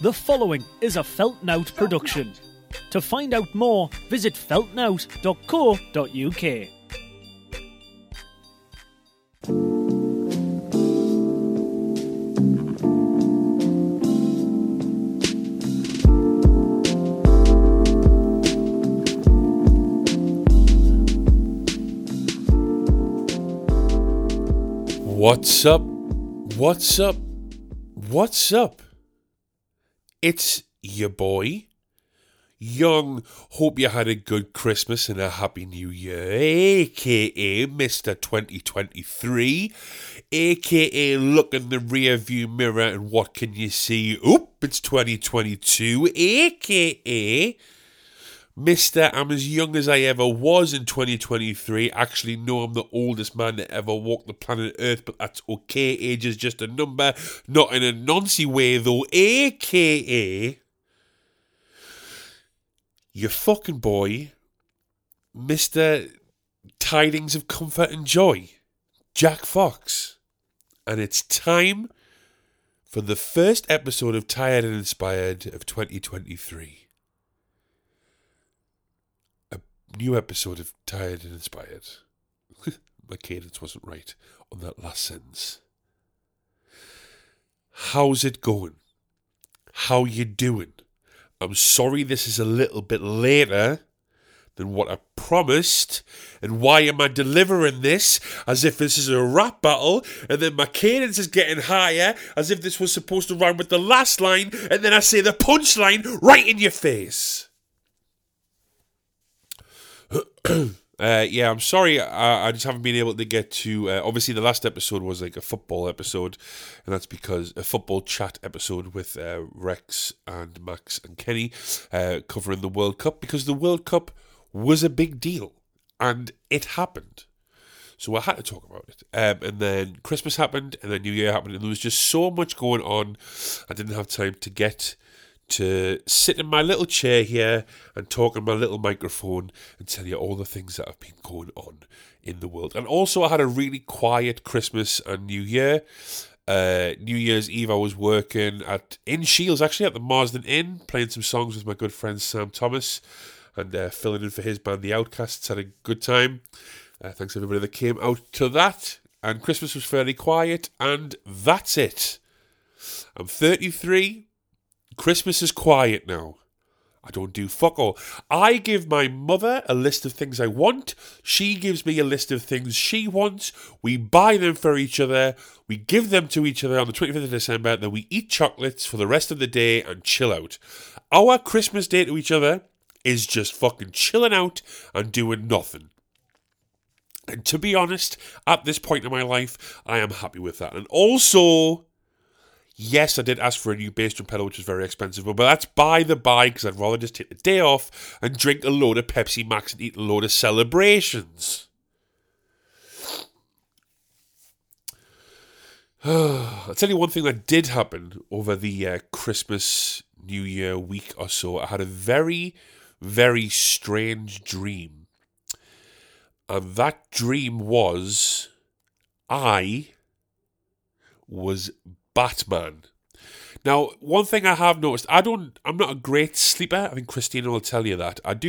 The following is a Feltnout production. To find out more, visit feltnout.co.uk. What's up? What's up? What's up? It's your boy, Young. Hope you had a good Christmas and a happy new year, aka Mr. 2023, aka look in the rearview mirror and what can you see? Oop, it's 2022, aka Mr. I'm as young as I ever was in 2023. Actually, no, I'm the oldest man that ever walked the planet Earth, but that's okay. Age is just a number, not in a noncy way though. AKA your fucking boy, Mr. Tidings of Comfort and Joy, Jack Fox. And it's time for the first episode of Tired and Inspired of 2023. New episode of Tired and Inspired. My cadence wasn't right on that last sentence. How's it going? How you doing? I'm sorry this is a little bit later than what I promised. And why am I delivering this as if this is a rap battle? And then my cadence is getting higher as if this was supposed to rhyme with the last line. And then I say the punchline right in your face. I'm sorry, I just haven't been able to get to, obviously the last episode was like a football episode, and that's because a football chat episode with Rex and Max and Kenny covering the World Cup, because the World Cup was a big deal, and it happened. So I had to talk about it. And then Christmas happened, and then New Year happened, and there was just so much going on, I didn't have time to get to sit in my little chair here and talk on my little microphone and tell you all the things that have been going on in the world. And also I had a really quiet Christmas and New Year. New Year's Eve I was working in Shields, actually, at the Marsden Inn, playing some songs with my good friend Sam Thomas and filling in for his band The Outcasts. Had a good time. Thanks everybody that came out to that. And Christmas was fairly quiet, and that's it. I'm 33. Christmas is quiet now. I don't do fuck all. I give my mother a list of things I want. She gives me a list of things she wants. We buy them for each other. We give them to each other on the 25th of December. Then we eat chocolates for the rest of the day and chill out. Our Christmas day to each other is just fucking chilling out and doing nothing. And to be honest, at this point in my life, I am happy with that. And also, yes, I did ask for a new bass drum pedal, which is very expensive, but that's by the by, because I'd rather just take the day off and drink a load of Pepsi Max and eat a load of celebrations. I'll tell you one thing that did happen over the Christmas, New Year week or so. I had a very, very strange dream. And that dream was, I was Batman. Now, one thing I have noticed, I'm not a great sleeper. I think Christina will tell you that. I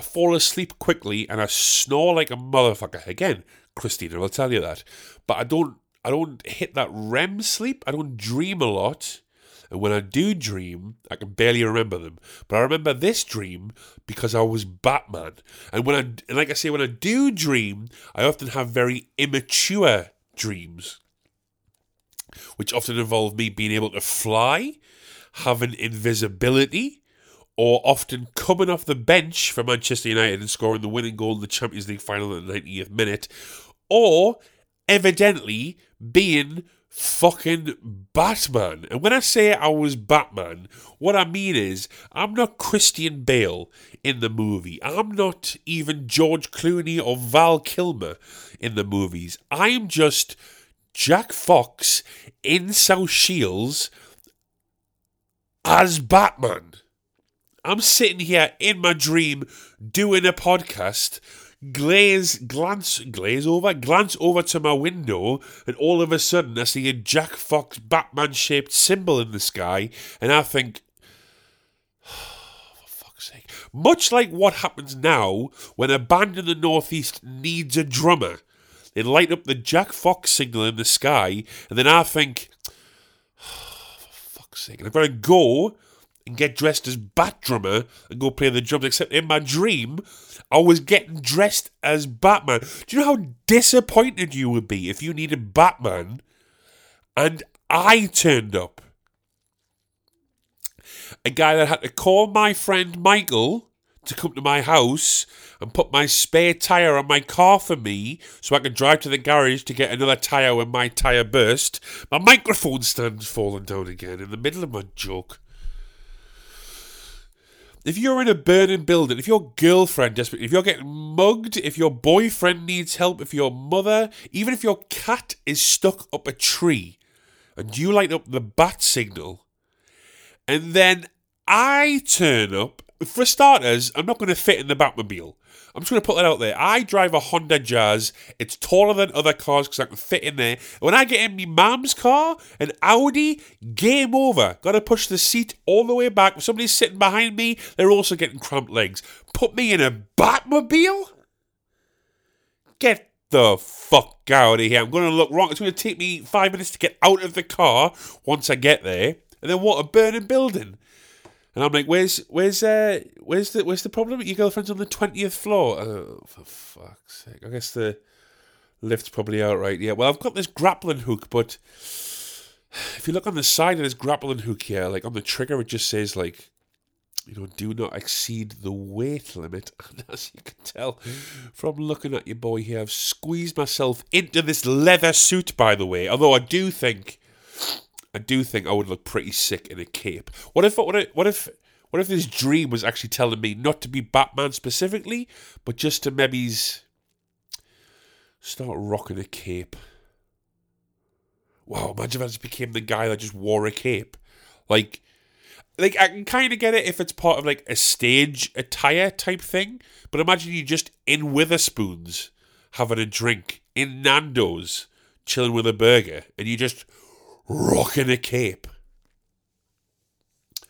fall asleep quickly and I snore like a motherfucker. Again, Christina will tell you that. But I don't hit that REM sleep. I don't dream a lot. And when I do dream, I can barely remember them. But I remember this dream because I was Batman. And when I do dream, I often have very immature dreams, which often involve me being able to fly, having invisibility, or often coming off the bench for Manchester United and scoring the winning goal in the Champions League final at the 90th minute, or evidently being fucking Batman. And when I say I was Batman, what I mean is I'm not Christian Bale in the movie. I'm not even George Clooney or Val Kilmer in the movies. I'm just Jack Fox in South Shields as Batman. I'm sitting here in my dream doing a podcast, glance over to my window, and all of a sudden I see a Jack Fox Batman-shaped symbol in the sky, and I think, much like what happens now when a band in the northeast needs a drummer, they light up the Jack Fox signal in the sky, and then I think, for fuck's sake, I'm going to go and get dressed as Bat Drummer and go play the drums, except in my dream, I was getting dressed as Batman. Do you know how disappointed you would be if you needed Batman and I turned up? A guy that had to call my friend Michael to come to my house and put my spare tyre on my car for me so I could drive to the garage to get another tyre when my tyre burst. My microphone stand's fallen down again in the middle of my joke. If you're in a burning building, if your girlfriend desperately, if you're getting mugged, if your boyfriend needs help, if your mother, even if your cat is stuck up a tree and you light up the bat signal, and then I turn up. For starters, I'm not going to fit in the Batmobile. I'm just going to put that out there. I drive a Honda Jazz. It's taller than other cars because I can fit in there. When I get in my mum's car, an Audi, game over. Got to push the seat all the way back. If somebody's sitting behind me, they're also getting cramped legs. Put me in a Batmobile? Get the fuck out of here. I'm going to look wrong. It's going to take me 5 minutes to get out of the car once I get there. And then what, a burning building? And I'm like, where's the problem? Your girlfriend's on the 20th floor. Oh, for fuck's sake. I guess the lift's probably out right. Yeah, well, I've got this grappling hook, but if you look on the side of this grappling hook here, like on the trigger, it just says, like, you know, do not exceed the weight limit. And as you can tell from looking at your boy here, I've squeezed myself into this leather suit, by the way. Although I do think I would look pretty sick in a cape. What if this dream was actually telling me not to be Batman specifically, but just to maybe start rocking a cape? Wow, imagine if I just became the guy that just wore a cape. Like I can kind of get it if it's part of like a stage attire type thing, but imagine you just in Witherspoons having a drink, in Nando's chilling with a burger, and you just rocking a cape. I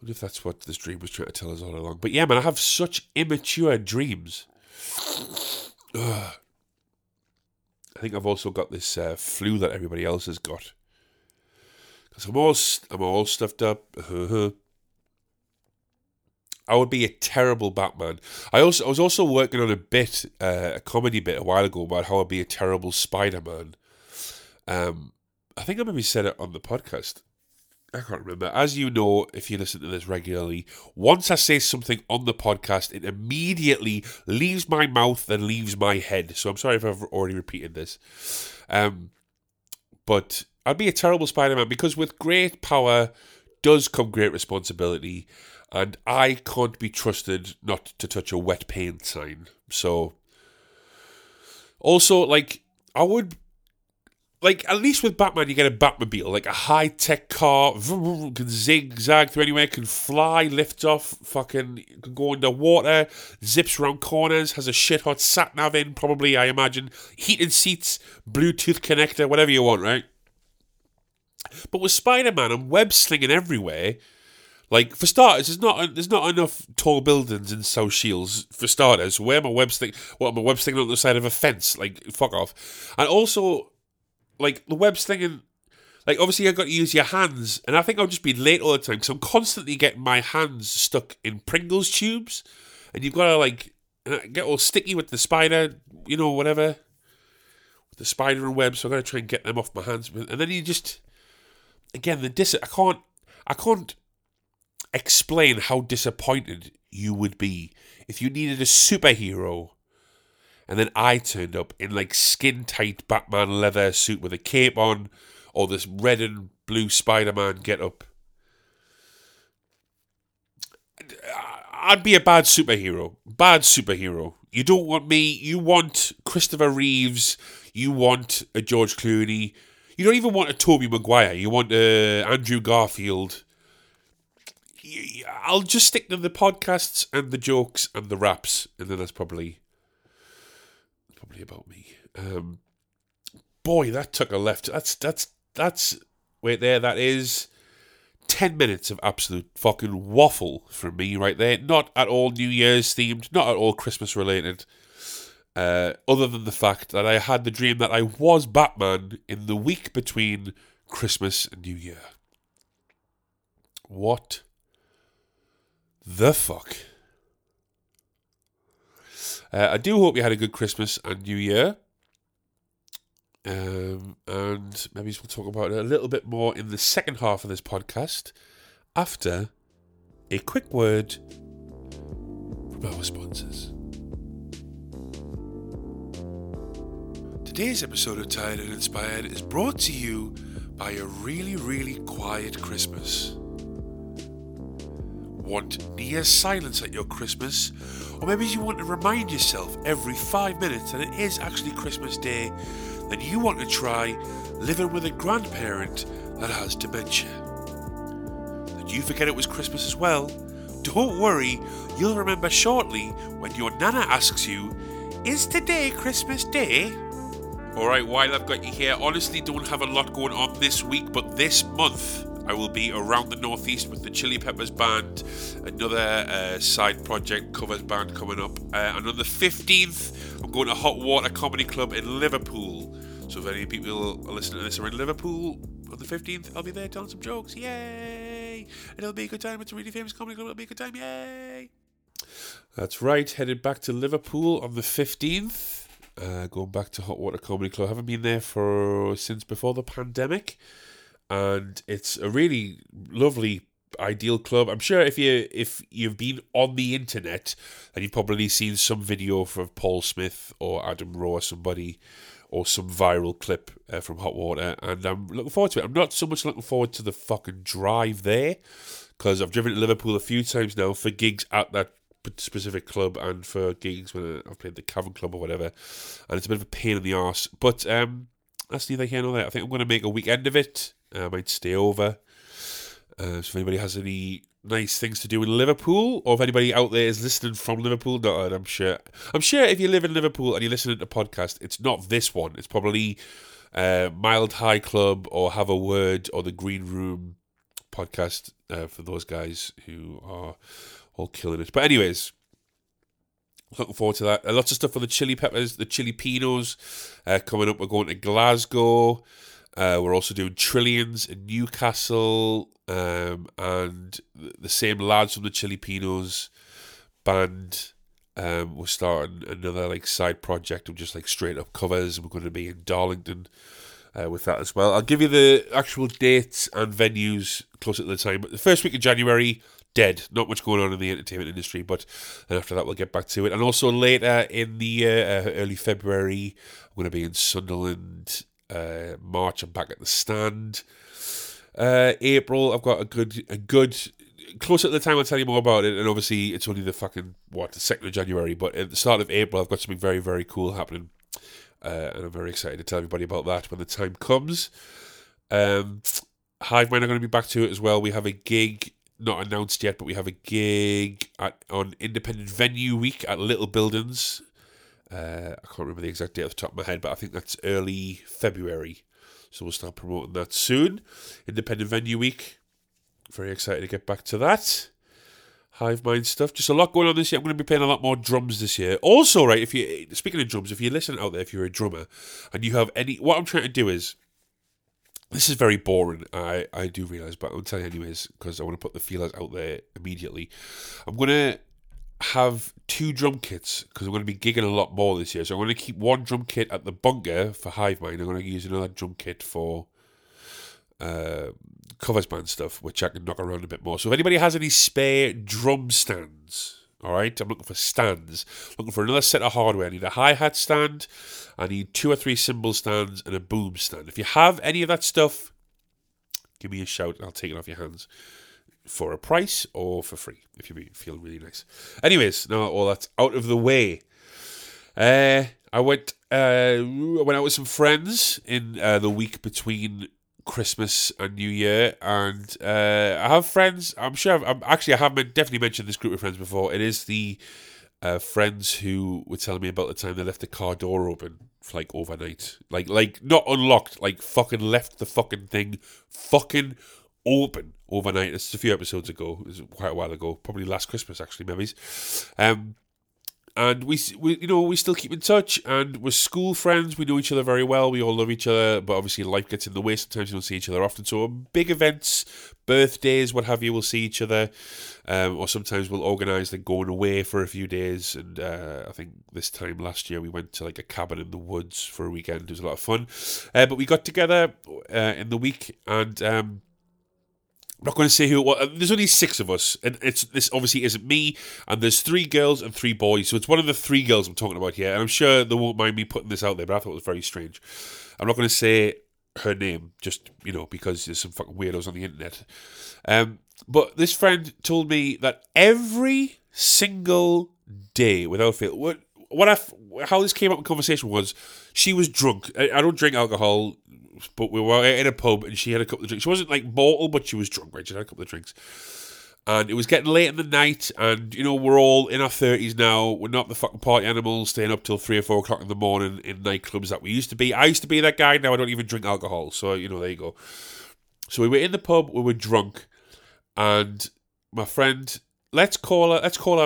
wonder if that's what this dream was trying to tell us all along. But yeah, man, I have such immature dreams. Ugh. I think I've also got this flu that everybody else has got. Because I'm all stuffed up. I would be a terrible Batman. I was also working on a comedy bit a while ago about how I'd be a terrible Spider-Man. I think I maybe said it on the podcast. I can't remember. As you know, if you listen to this regularly, once I say something on the podcast, it immediately leaves my mouth and leaves my head. So I'm sorry if I've already repeated this. But I'd be a terrible Spider-Man because with great power does come great responsibility, and I can't be trusted not to touch a wet paint sign. So, also, like, I would... Like, at least with Batman, you get a Batmobile, like a high-tech car, can zigzag through anywhere, can fly, lift off, fucking can go underwater, zips around corners, has a shit-hot sat-nav in, probably, I imagine, heated seats, Bluetooth connector, whatever you want, right? But with Spider-Man, I'm web-slinging everywhere. Like, for starters, there's not enough tall buildings in South Shields, for starters. Where am I web-slinging? Well, am I web-slinging on the side of a fence? Like, fuck off. And also... Like, the web's thinking, like, obviously I've got to use your hands, and I think I'll just be late all the time, because I'm constantly getting my hands stuck in Pringles tubes, and you've got to, like, get all sticky with the spider, you know, whatever, with the spider and web, so I've got to try and get them off my hands. And then you just, again, I can't explain how disappointed you would be if you needed a superhero. And then I turned up in like skin-tight Batman leather suit with a cape on, or this red and blue Spider-Man get-up. I'd be a bad superhero. Bad superhero. You don't want me. You want Christopher Reeves. You want a George Clooney. You don't even want a Tobey Maguire. You want a Andrew Garfield. I'll just stick to the podcasts and the jokes and the raps. And then that's probably... probably about me. Boy, that took a left. That's wait there. That is 10 minutes of absolute fucking waffle from me right there. Not at all New Year's themed. Not at all Christmas related. Other than the fact that I had the dream that I was Batman in the week between Christmas and New Year. What the fuck? I do hope you had a good Christmas and New Year. And maybe we'll talk about it a little bit more in the second half of this podcast after a quick word from our sponsors. Today's episode of Tired and Inspired is brought to you by A Really, Really Quiet Christmas. Want near silence at your Christmas? Or maybe you want to remind yourself every 5 minutes that it is actually Christmas Day, and you want to try living with a grandparent that has dementia. Did you forget it was Christmas as well? Don't worry, you'll remember shortly when your nana asks you, "Is today Christmas Day?" Alright, while I've got you here, honestly don't have a lot going on this week, but this month I will be around the northeast with the Chili Peppers band, another side project covers band coming up, and on the 15th I'm going to Hot Water Comedy Club in Liverpool, so if any people listening to this are in Liverpool on the 15th, I'll be there telling some jokes, yay, and it'll be a good time. It's a really famous comedy club, it'll be a good time, yay. That's right, headed back to Liverpool on the 15th, going back to Hot Water Comedy Club. I haven't been there since before the pandemic. And it's a really lovely, ideal club. I'm sure if you've been on the internet, and you've probably seen some video from Paul Smith or Adam Rowe or somebody, or some viral clip from Hot Water. And I'm looking forward to it. I'm not so much looking forward to the fucking drive there, because I've driven to Liverpool a few times now for gigs at that specific club and for gigs when I've played the Cavern Club or whatever. And it's a bit of a pain in the arse. But that's neither here nor there. I think I'm going to make a weekend of it. I might stay over. So if anybody has any nice things to do in Liverpool, or if anybody out there is listening from Liverpool, I'm sure if you live in Liverpool and you're listening to the podcast, it's not this one. It's probably Mild High Club or Have a Word or the Green Room podcast for those guys who are all killing it. But anyways, looking forward to that. Lots of stuff for the Chili Peppers, the Chili Pinos coming up. We're going to Glasgow. We're also doing Trillions in Newcastle, and the same lads from the Chili Pinos band. We're starting another side project of just straight up covers, and we're going to be in Darlington with that as well. I'll give you the actual dates and venues closer to the time. But the first week of January, dead. Not much going on in the entertainment industry, but after that we'll get back to it. And also later in the year, early February, I'm going to be in Sunderland. March, I'm back at the Stand. April, I've got a good close at the time. I'll tell you more about it. And obviously, it's only the 2nd of January. But at the start of April, I've got something very, very cool happening, and I'm very excited to tell everybody about that when the time comes. Hivemind are going to be back to it as well. We have a gig, not announced yet, but we have a gig on Independent Venue Week at Little Buildings. I can't remember the exact date off the top of my head, but I think that's early February. So we'll start promoting that soon. Independent Venue Week. Very excited to get back to that. Hivemind stuff. Just a lot going on this year. I'm going to be playing a lot more drums this year. Also, right, speaking of drums, if you're listening out there, if you're a drummer, and you have any... What I'm trying to do is... This is very boring, I do realise, but I'll tell you anyways, because I want to put the feelers out there immediately. I'm going to have 2 drum kits, because I'm going to be gigging a lot more this year. So I'm going to keep one drum kit at the bunker for Hivemind. I'm going to use another drum kit for covers band stuff, which I can knock around a bit more. So if anybody has any spare drum stands, all right, I'm looking for stands. Looking for another set of hardware. I need a hi-hat stand. I need 2 or 3 cymbal stands and a boom stand. If you have any of that stuff, give me a shout and I'll take it off your hands. For a price or for free, if you feel really nice. Anyways, now all that's out of the way. I went out with some friends in the week between Christmas and New Year, and I have friends. I'm sure I have definitely mentioned this group of friends before. It is the friends who were telling me about the time they left the car door open for like overnight. Like not unlocked, like fucking left the fucking thing fucking open overnight. It's a few episodes ago. It was quite a while ago. Probably last Christmas actually, maybe. And we you know, we still keep in touch, and we're school friends. We know each other very well. We all love each other, but obviously life gets in the way. Sometimes you don't see each other often. So big events, birthdays, what have you, we'll see each other. Or sometimes we'll organise them going away for a few days. And I think this time last year we went to like a cabin in the woods for a weekend. It was a lot of fun. But we got together in the week, and I'm not going to say who it was. There's only six of us, and this obviously isn't me, and there's three girls and three boys, so it's one of the three girls I'm talking about here, and I'm sure they won't mind me putting this out there, but I thought it was very strange. I'm not going to say her name, just, you know, because there's some fucking weirdos on the internet. But this friend told me that every single day, without fail, how this came up in conversation was, she was drunk. I don't drink alcohol, but we were in a pub and she had a couple of drinks. She wasn't like mortal, but she was drunk, right? She had a couple of drinks. And it was getting late in the night, and, you know, we're all in our 30s now. We're not the fucking party animals staying up till 3 or 4 o'clock in the morning in nightclubs that we used to be. I used to be that guy. Now I don't even drink alcohol. So, you know, there you go. So we were in the pub, we were drunk, and my friend, let's call her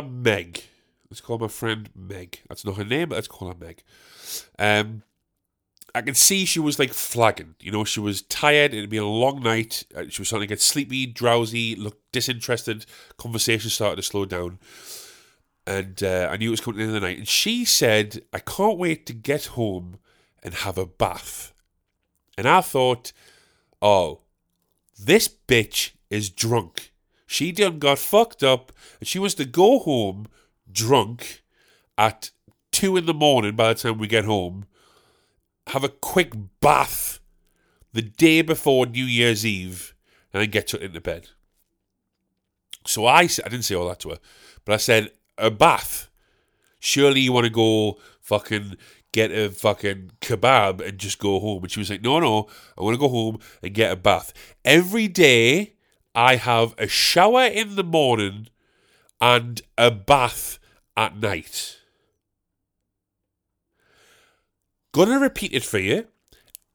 Meg. Let's call my friend Meg. That's not her name, but let's call her Meg. I could see she was like flagging. You know, she was tired. It'd been a long night. She was starting to get sleepy, drowsy, looked disinterested. Conversation started to slow down. And I knew it was coming in the night. And she said, "I can't wait to get home and have a bath." And I thought, oh, this bitch is drunk. She done got fucked up, and she wants to go home drunk at 2 a.m. by the time we get home, have a quick bath the day before New Year's Eve, and then get into bed. So I didn't say all that to her, but I said, a bath? Surely you want to go fucking get a fucking kebab and just go home. And she was like, no, I want to go home and get a bath. Every day I have a shower in the morning and a bath at night. Gonna repeat it for you.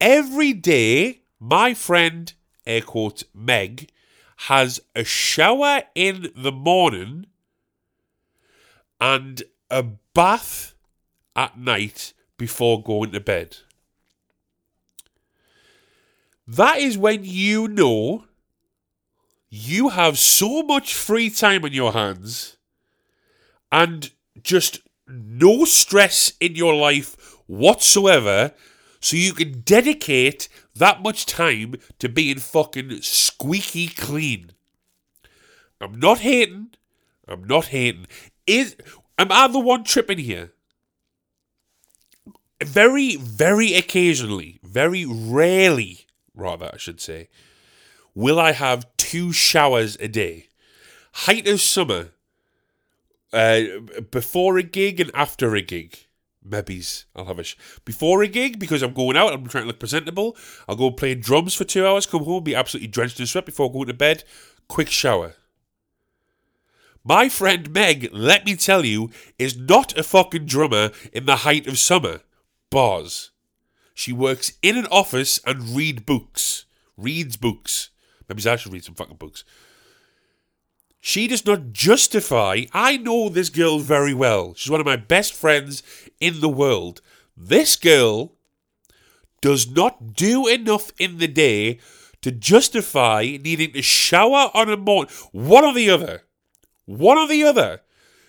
Every day, my friend, air quotes, Meg, has a shower in the morning and a bath at night before going to bed. That is when you know you have so much free time on your hands and just no stress in your life whatsoever, so you can dedicate that much time to being fucking squeaky clean. I'm not hating. Am I the one tripping here? Very, very occasionally, very rarely, rather, I should say, will I have 2 showers a day? Height of summer, before a gig and after a gig. Maybes I'll have a before a gig, because I'm going out, I'm trying to look presentable. I'll go play drums for 2 hours, come home, be absolutely drenched in sweat before going to bed. Quick shower. My friend Meg, let me tell you, is not a fucking drummer in the height of summer. Bars. She works in an office and reads books. Maybe I should read some fucking books. She does not justify. I know this girl very well. She's one of my best friends in the world. This girl does not do enough in the day to justify needing to shower on a morning. One or the other.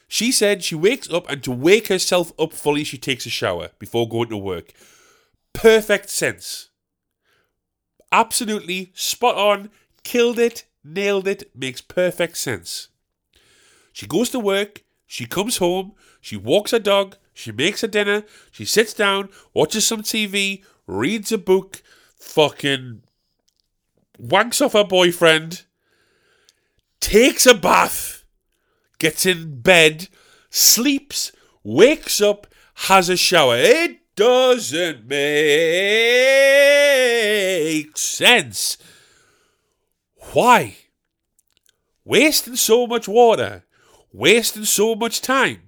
She said she wakes up, and to wake herself up fully, she takes a shower before going to work. Perfect sense. Absolutely spot on. Killed it. Nailed it. Makes perfect sense. She goes to work, she comes home, she walks her dog, she makes her dinner, she sits down, watches some TV, reads a book, fucking wanks off her boyfriend, takes a bath, gets in bed, sleeps, wakes up, has a shower. It doesn't make sense. Why? Wasting so much water, wasting so much time,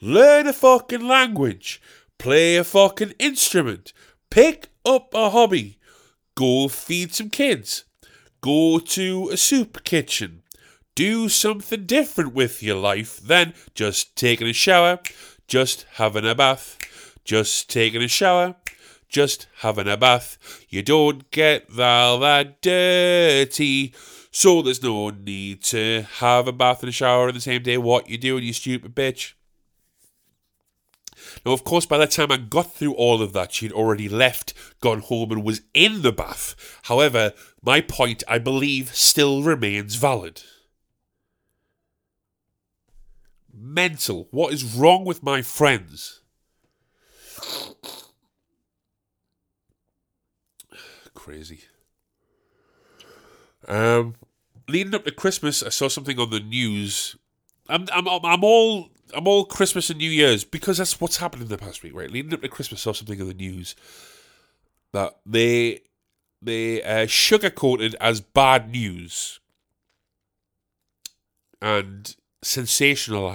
learn a fucking language, play a fucking instrument, pick up a hobby, go feed some kids, go to a soup kitchen, do something different with your life than just taking a shower, just having a bath, just taking a shower, just having a bath. You don't get all that dirty, so there's no need to have a bath and a shower on the same day. What you doing, you stupid bitch? Now, of course, by the time I got through all of that, she'd already left, gone home, and was in the bath. However, my point, I believe, still remains valid. Mental. What is wrong with my friends? Crazy. Leading up to Christmas, I saw something on the news. I'm all Christmas and New Year's because that's what's happened in the past week, right? Leading up to Christmas, I saw something on the news that they sugarcoated as bad news and sensationalized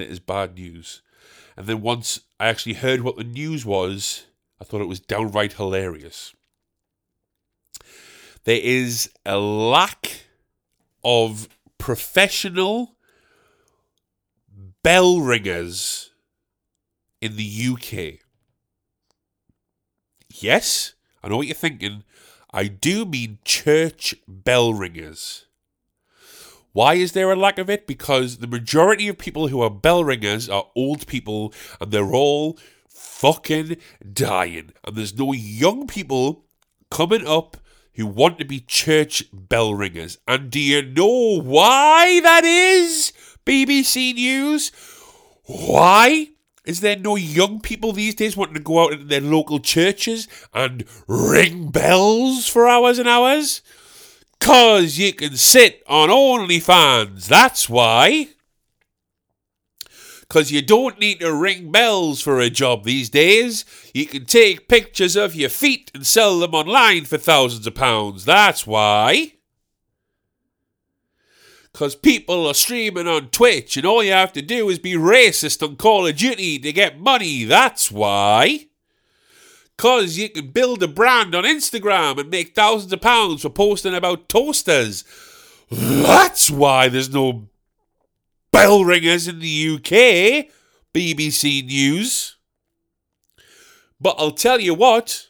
it as bad news. And then once I actually heard what the news was, I thought it was downright hilarious. There is a lack of professional bell ringers in the UK. Yes, I know what you're thinking. I do mean church bell ringers. Why is there a lack of it? Because the majority of people who are bell ringers are old people and they're all fucking dying. And there's no young people coming up who want to be church bell ringers. And do you know why that is, BBC News? Why is there no young people these days wanting to go out into their local churches and ring bells for hours and hours? 'Cause you can sit on OnlyFans, that's why. 'Cause you don't need to ring bells for a job these days. You can take pictures of your feet and sell them online for thousands of pounds. That's why. 'Cause people are streaming on Twitch and all you have to do is be racist on Call of Duty to get money. That's why. 'Cause you can build a brand on Instagram and make thousands of pounds for posting about toasters. That's why there's no bell ringers in the UK, BBC News. But I'll tell you what,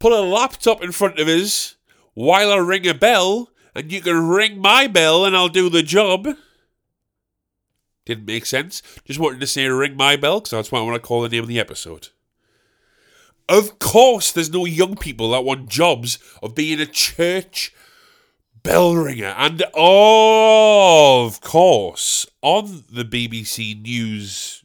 put a laptop in front of us while I ring a bell, and you can ring my bell and I'll do the job. Didn't make sense. Just wanted to say ring my bell, because that's what I want to call the name of the episode. Of course there's no young people that want jobs of being a church bell ringer. And of course, on the BBC News,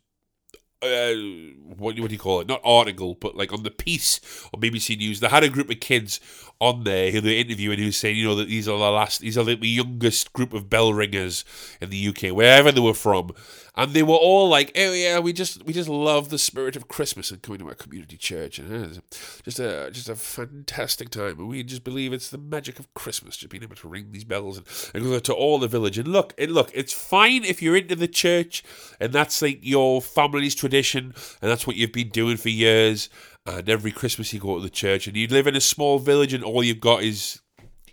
what do you call it? Not article, but like on the piece on BBC News, they had a group of kids on there who they're interviewing who's saying, you know, that these are the youngest group of bell ringers in the UK, wherever they were from. And they were all like, oh yeah, we just love the spirit of Christmas and coming to our community church, and just a fantastic time. And we just believe it's the magic of Christmas, just being able to ring these bells and go to all the village. And look, it's fine if you're into the church and that's like your family's tradition and that's what you've been doing for years. And every Christmas you go to the church and you live in a small village and all you've got is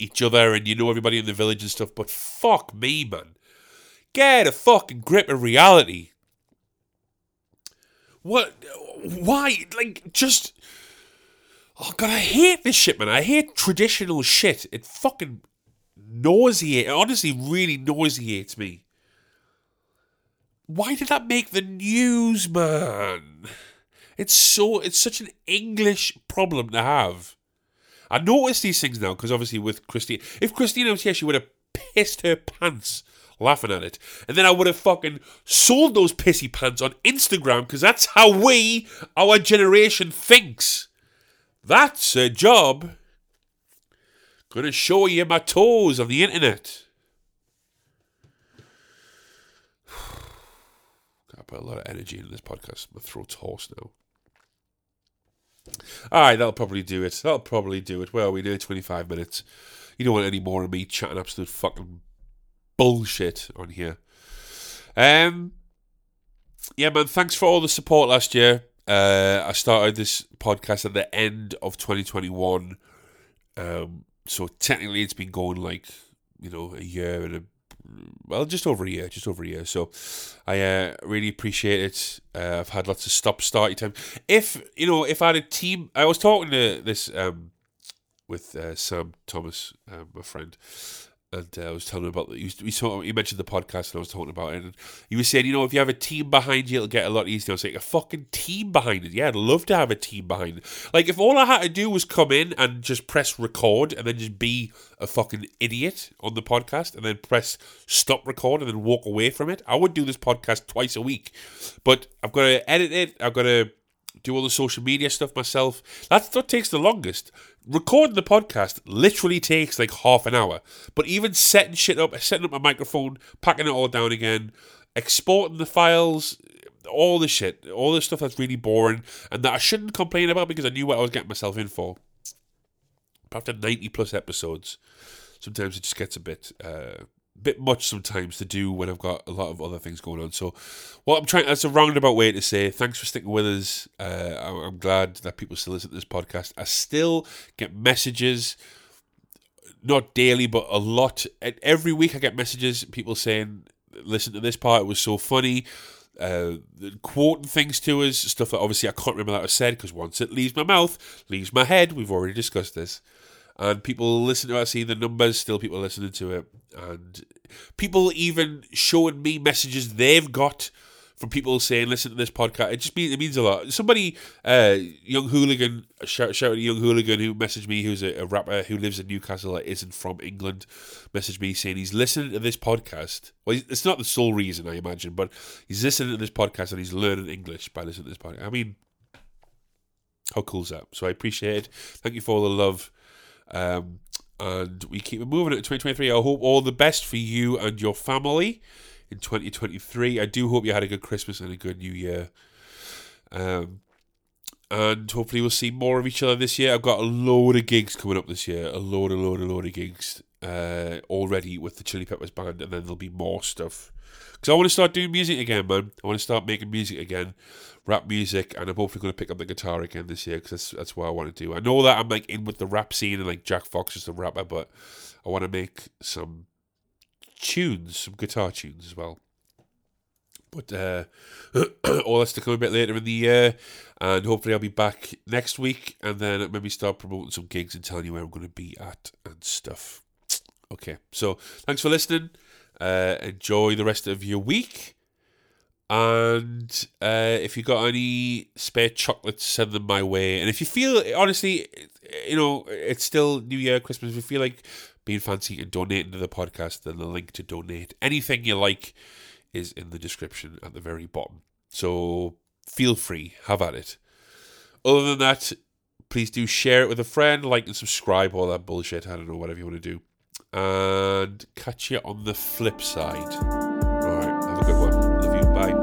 each other and you know everybody in the village and stuff. But fuck me, man. Get a fucking grip of reality. What? Why? Like, just... Oh, God, I hate this shit, man. I hate traditional shit. It fucking nauseates... It honestly really nauseates me. Why did that make the news, man? It's such an English problem to have. I notice these things now because obviously with Christina, if Christina was here, she would have pissed her pants laughing at it, and then I would have fucking sold those pissy pants on Instagram because that's how our generation thinks. That's a job. Gonna show you my toes on the internet. I put a lot of energy into this podcast. My throat's hoarse now. Alright, that'll probably do it. Well, we did 25 minutes. You don't want any more of me chatting absolute fucking bullshit on here. Yeah, man, thanks for all the support last year. I started this podcast at the end of 2021. So technically it's been going like, you know, a year and a, well, just over a year. So I really appreciate it. I've had lots of stop-starty time. If I had a team, I was talking to this with Sam Thomas, my friend, and I was telling him about, he mentioned the podcast and I was talking about it, and he was saying, if you have a team behind you, it'll get a lot easier. I was like, a fucking team behind it? Yeah, I'd love to have a team behind it. Like, if all I had to do was come in and just press record and then just be a fucking idiot on the podcast and then press stop record and then walk away from it, I would do this podcast twice a week. But I've got to edit it, I've got to do all the social media stuff myself. That's what takes the longest. Recording the podcast literally takes like half an hour. But even setting shit up, setting up my microphone, packing it all down again, exporting the files, all the shit, all the stuff that's really boring and that I shouldn't complain about because I knew what I was getting myself in for. But after 90 plus episodes, sometimes it just gets a bit much sometimes to do when I've got a lot of other things going on. So what I'm trying, that's a roundabout way to say thanks for sticking with us. I'm glad that people still listen to this podcast. I still get messages, not daily, but a lot. Every week I get messages, people saying, listen to this part, it was so funny. Quoting things to us, stuff that obviously I can't remember that I said because once it leaves my mouth, leaves my head. We've already discussed this. And people listen to it, I see the numbers, still people listening to it. And people even showing me messages they've got from people saying, listen to this podcast. It means a lot. Somebody, Young Hooligan, shout out to Young Hooligan who messaged me, who's a rapper who lives in Newcastle that isn't from England, messaged me saying he's listening to this podcast. Well, it's not the sole reason, I imagine, but he's listening to this podcast and he's learning English by listening to this podcast. I mean, how cool is that? So I appreciate it. Thank you for all the love. And we keep moving it to 2023. I hope all the best for you and your family in 2023. I do hope you had a good Christmas and a good New Year. And hopefully we'll see more of each other this year. I've got a load of gigs coming up this year. A load of gigs already with the Chili Peppers band, and then there'll be more stuff. Because I want to start doing music again, man. I want to start making music again, rap music, and I'm hopefully going to pick up the guitar again this year because that's what I want to do. I know that I'm like in with the rap scene and like Jack Fox is the rapper, but I want to make some tunes, some guitar tunes as well. But all that's to come a bit later in the year, and hopefully I'll be back next week and then maybe start promoting some gigs and telling you where I'm going to be at and stuff. Okay, so thanks for listening. Enjoy the rest of your week, and if you got any spare chocolates, send them my way. And if you feel, honestly, it's still New Year, Christmas, if you feel like being fancy and donating to the podcast, then the link to donate anything you like is in the description at the very bottom, so feel free, have at it. Other than that, please do share it with a friend, like and subscribe, all that bullshit, I don't know, whatever you want to do. And catch you on the flip side. All right, have a good one. Love you. Bye.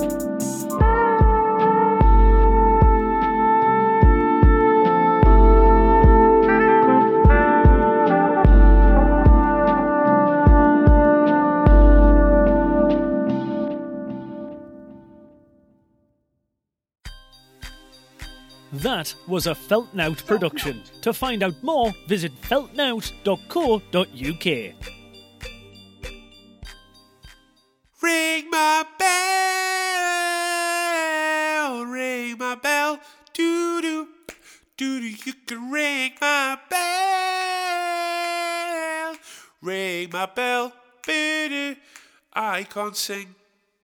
That was a Feltnout production. To find out more, visit feltnout.co.uk. Ring my bell, doo-doo, doo-doo, you can ring my bell, doo-doo, I can't sing.